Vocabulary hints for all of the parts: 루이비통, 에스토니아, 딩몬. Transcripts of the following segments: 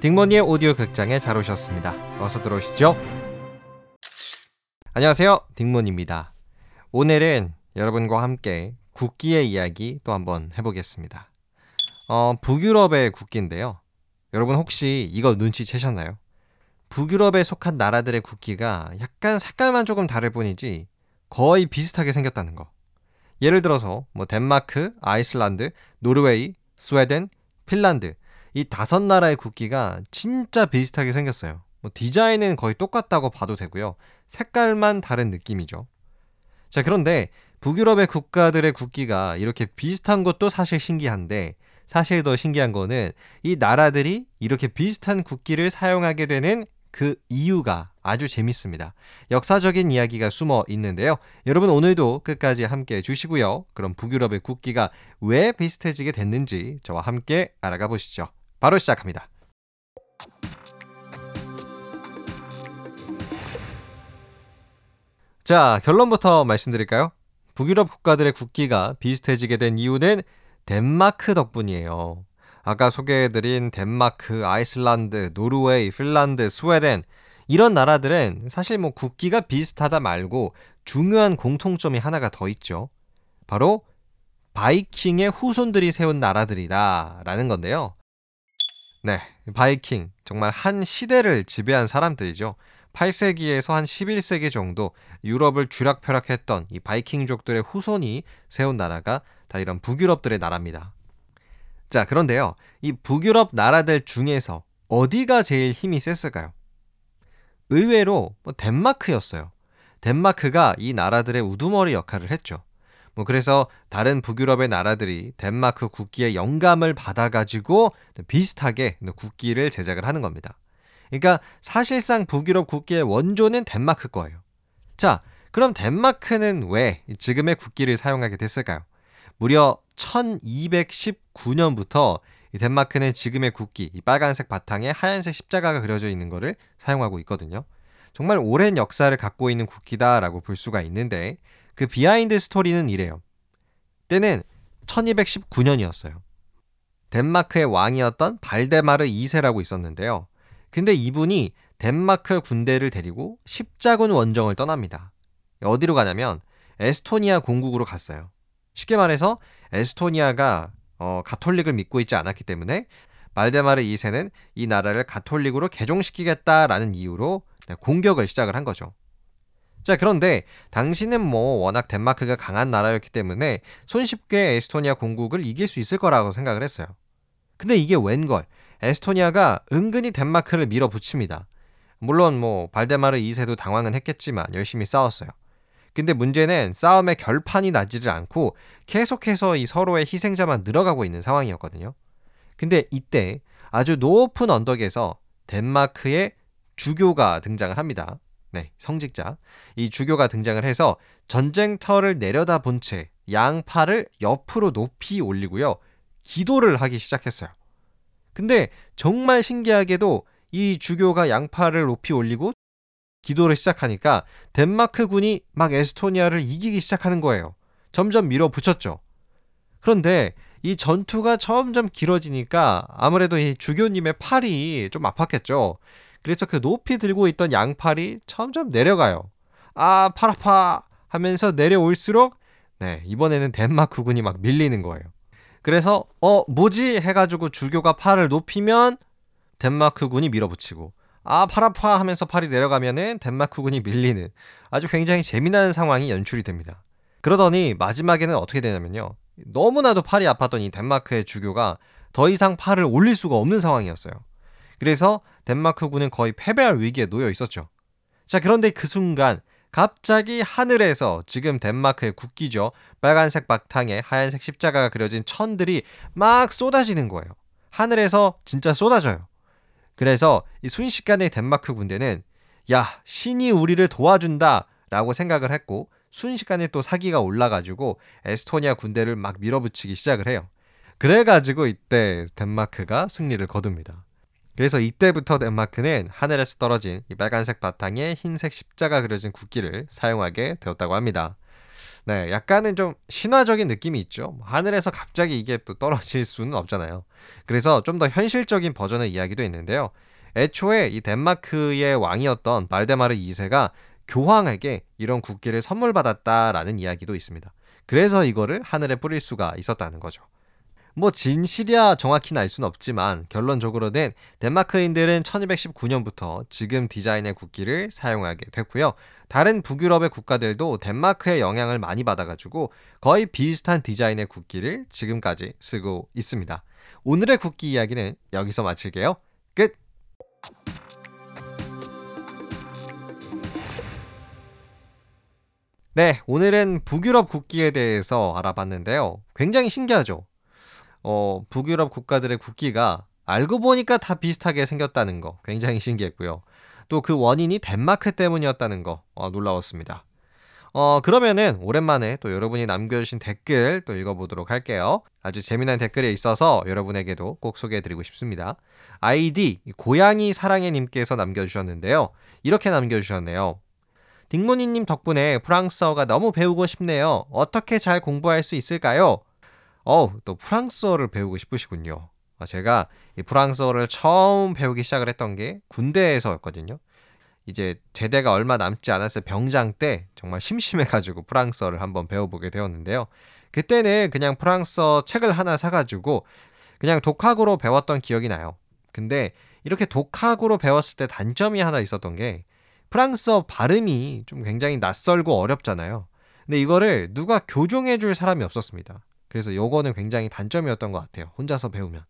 딩몬이의 오디오 극장에 잘 오셨습니다. 어서 들어오시죠. 안녕하세요, 딩몬입니다. 오늘은 여러분과 함께 국기의 이야기 또 한번 해보겠습니다. 북유럽의 국기인데요. 여러분 혹시 이거 눈치채셨나요? 북유럽에 속한 나라들의 국기가 약간 색깔만 조금 다를 뿐이지 거의 비슷하게 생겼다는 거. 예를 들어서 덴마크, 아이슬란드, 노르웨이, 스웨덴, 핀란드 이 5나라의 국기가 진짜 비슷하게 생겼어요. 디자인은 거의 똑같다고 봐도 되고요. 색깔만 다른 느낌이죠. 자, 그런데 북유럽의 국가들의 국기가 이렇게 비슷한 것도 사실 신기한데 사실 더 신기한 거는 이 나라들이 이렇게 비슷한 국기를 사용하게 되는 그 이유가 아주 재밌습니다. 역사적인 이야기가 숨어 있는데요. 여러분 오늘도 끝까지 함께 해주시고요. 그럼 북유럽의 국기가 왜 비슷해지게 됐는지 저와 함께 알아가 보시죠. 바로 시작합니다. 자, 결론부터 말씀드릴까요? 북유럽 국가들의 국기가 비슷해지게 된 이유는 덴마크 덕분이에요. 아까 소개해드린 덴마크, 아이슬란드, 노르웨이, 핀란드, 스웨덴 이런 나라들은 사실 국기가 비슷하다 말고 중요한 공통점이 하나가 더 있죠. 바로 바이킹의 후손들이 세운 나라들이다 라는 건데요. 네, 바이킹 정말 한 시대를 지배한 사람들이죠. 8세기에서 한 11세기 정도 유럽을 쥐락펴락했던 이 바이킹족들의 후손이 세운 나라가 다 이런 북유럽들의 나라입니다. 자, 그런데요. 이 북유럽 나라들 중에서 어디가 제일 힘이 셌을까요? 의외로 덴마크였어요. 덴마크가 이 나라들의 우두머리 역할을 했죠. 그래서 다른 북유럽의 나라들이 덴마크 국기의 영감을 받아가지고 비슷하게 국기를 제작을 하는 겁니다. 그러니까 사실상 북유럽 국기의 원조는 덴마크 거예요. 자, 그럼 덴마크는 왜 지금의 국기를 사용하게 됐을까요? 무려 1219년부터 덴마크는 지금의 국기, 이 빨간색 바탕에 하얀색 십자가가 그려져 있는 거를 사용하고 있거든요. 정말 오랜 역사를 갖고 있는 국기다라고 볼 수가 있는데 그 비하인드 스토리는 이래요. 때는 1219년이었어요. 덴마크의 왕이었던 발데마르 2세라고 있었는데요. 근데 이분이 덴마크 군대를 데리고 십자군 원정을 떠납니다. 어디로 가냐면 에스토니아 공국으로 갔어요. 쉽게 말해서 에스토니아가 가톨릭을 믿고 있지 않았기 때문에 발데마르 2세는 이 나라를 가톨릭으로 개종시키겠다라는 이유로 공격을 시작을 한 거죠. 자, 그런데 당시는 워낙 덴마크가 강한 나라였기 때문에 손쉽게 에스토니아 공국을 이길 수 있을 거라고 생각을 했어요. 근데 이게 웬걸 에스토니아가 은근히 덴마크를 밀어붙입니다. 물론 발데마르 2세도 당황은 했겠지만 열심히 싸웠어요. 근데 문제는 싸움의 결판이 나지를 않고 계속해서 이 서로의 희생자만 늘어가고 있는 상황이었거든요. 근데 이때 아주 높은 언덕에서 덴마크의 주교가 등장을 합니다. 네, 성직자. 이 주교가 등장을 해서 전쟁터를 내려다 본 채 양팔을 옆으로 높이 올리고요. 기도를 하기 시작했어요. 근데 정말 신기하게도 이 주교가 양팔을 높이 올리고 기도를 시작하니까 덴마크 군이 막 에스토니아를 이기기 시작하는 거예요. 점점 밀어붙였죠. 그런데 이 전투가 점점 길어지니까 아무래도 이 주교님의 팔이 좀 아팠겠죠. 그래서 그 높이 들고 있던 양팔이 점점 내려가요. 아, 팔 아파 하면서 내려올수록 이번에는 덴마크 군이 막 밀리는 거예요. 그래서 뭐지 해가지고 주교가 팔을 높이면 덴마크 군이 밀어붙이고 아, 팔 아파 하면서 팔이 내려가면은 덴마크 군이 밀리는 아주 굉장히 재미난 상황이 연출이 됩니다. 그러더니 마지막에는 어떻게 되냐면요. 너무나도 팔이 아팠던 이 덴마크의 주교가 더 이상 팔을 올릴 수가 없는 상황이었어요. 그래서 덴마크 군은 거의 패배할 위기에 놓여 있었죠. 자, 그런데 그 순간 갑자기 하늘에서 지금 덴마크의 국기죠. 빨간색 바탕에 하얀색 십자가가 그려진 천들이 막 쏟아지는 거예요. 하늘에서 진짜 쏟아져요. 그래서 이 순식간에 덴마크 군대는 야, 신이 우리를 도와준다 라고 생각을 했고 순식간에 또 사기가 올라가지고 에스토니아 군대를 막 밀어붙이기 시작을 해요. 그래가지고 이때 덴마크가 승리를 거둡니다. 그래서 이때부터 덴마크는 하늘에서 떨어진 이 빨간색 바탕에 흰색 십자가 그려진 국기를 사용하게 되었다고 합니다. 네, 약간은 좀 신화적인 느낌이 있죠. 하늘에서 갑자기 이게 또 떨어질 수는 없잖아요. 그래서 좀 더 현실적인 버전의 이야기도 있는데요. 애초에 이 덴마크의 왕이었던 발데마르 2세가 교황에게 이런 국기를 선물 받았다라는 이야기도 있습니다. 그래서 이거를 하늘에 뿌릴 수가 있었다는 거죠. 뭐 진실이야 정확히는 알 수는 없지만 결론적으로는 덴마크인들은 1219년부터 지금 디자인의 국기를 사용하게 됐고요. 다른 북유럽의 국가들도 덴마크의 영향을 많이 받아가지고 거의 비슷한 디자인의 국기를 지금까지 쓰고 있습니다. 오늘의 국기 이야기는 여기서 마칠게요. 끝! 네, 오늘은 북유럽 국기에 대해서 알아봤는데요. 굉장히 신기하죠? 북유럽 국가들의 국기가 알고 보니까 다 비슷하게 생겼다는 거 굉장히 신기했고요. 또 그 원인이 덴마크 때문이었다는 거 놀라웠습니다. 그러면은 오랜만에 또 여러분이 남겨주신 댓글 또 읽어보도록 할게요. 아주 재미난 댓글이 있어서 여러분에게도 꼭 소개해드리고 싶습니다. 아이디 고양이 사랑해님께서 남겨주셨는데요. 이렇게 남겨주셨네요. 딩몬이님 덕분에 프랑스어가 너무 배우고 싶네요. 어떻게 잘 공부할 수 있을까요? 또 프랑스어를 배우고 싶으시군요. 제가 이 프랑스어를 처음 배우기 시작을 했던 게 군대에서였거든요. 이제 제대가 얼마 남지 않았을 병장 때 정말 심심해가지고 프랑스어를 한번 배워보게 되었는데요. 그때는 그냥 프랑스어 책을 하나 사가지고 그냥 독학으로 배웠던 기억이 나요. 근데 이렇게 독학으로 배웠을 때 단점이 하나 있었던 게 프랑스어 발음이 좀 굉장히 낯설고 어렵잖아요. 근데 이거를 누가 교정해줄 사람이 없었습니다. 그래서 요거는 굉장히 단점이었던 것 같아요. 혼자서 배우면.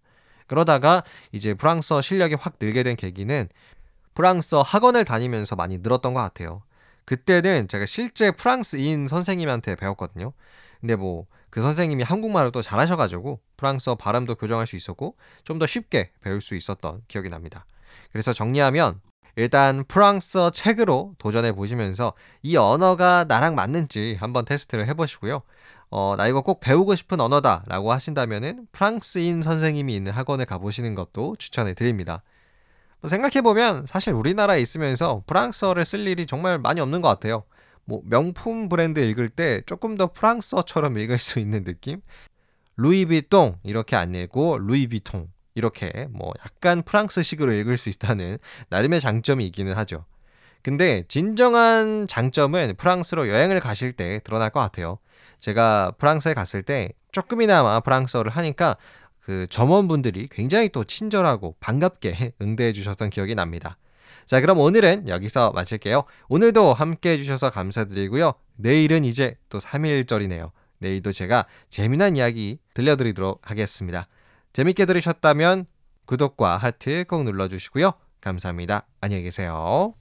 그러다가 이제 프랑스어 실력이 확 늘게 된 계기는 프랑스어 학원을 다니면서 많이 늘었던 것 같아요. 그때는 제가 실제 프랑스인 선생님한테 배웠거든요. 근데 뭐 그 선생님이 한국말을 또 잘하셔가지고 프랑스어 발음도 교정할 수 있었고 좀 더 쉽게 배울 수 있었던 기억이 납니다. 그래서 정리하면 일단 프랑스어 책으로 도전해 보시면서 이 언어가 나랑 맞는지 한번 테스트를 해보시고요. 나 이거 꼭 배우고 싶은 언어다 라고 하신다면은 프랑스인 선생님이 있는 학원에 가보시는 것도 추천해 드립니다. 생각해보면 사실 우리나라에 있으면서 프랑스어를 쓸 일이 정말 많이 없는 것 같아요. 뭐 명품 브랜드 읽을 때 조금 더 프랑스어처럼 읽을 수 있는 느낌? 루이비통 이렇게 안 읽고 루이비통 이렇게 뭐 약간 프랑스식으로 읽을 수 있다는 나름의 장점이 있기는 하죠. 근데 진정한 장점은 프랑스로 여행을 가실 때 드러날 것 같아요. 제가 프랑스에 갔을 때 조금이나마 프랑스어를 하니까 그 점원분들이 굉장히 또 친절하고 반갑게 응대해 주셨던 기억이 납니다. 자, 그럼 오늘은 여기서 마칠게요. 오늘도 함께해 주셔서 감사드리고요. 내일은 이제 또 3일절이네요. 내일도 제가 재미난 이야기 들려드리도록 하겠습니다. 재밌게 들으셨다면 구독과 하트 꼭 눌러주시고요. 감사합니다. 안녕히 계세요.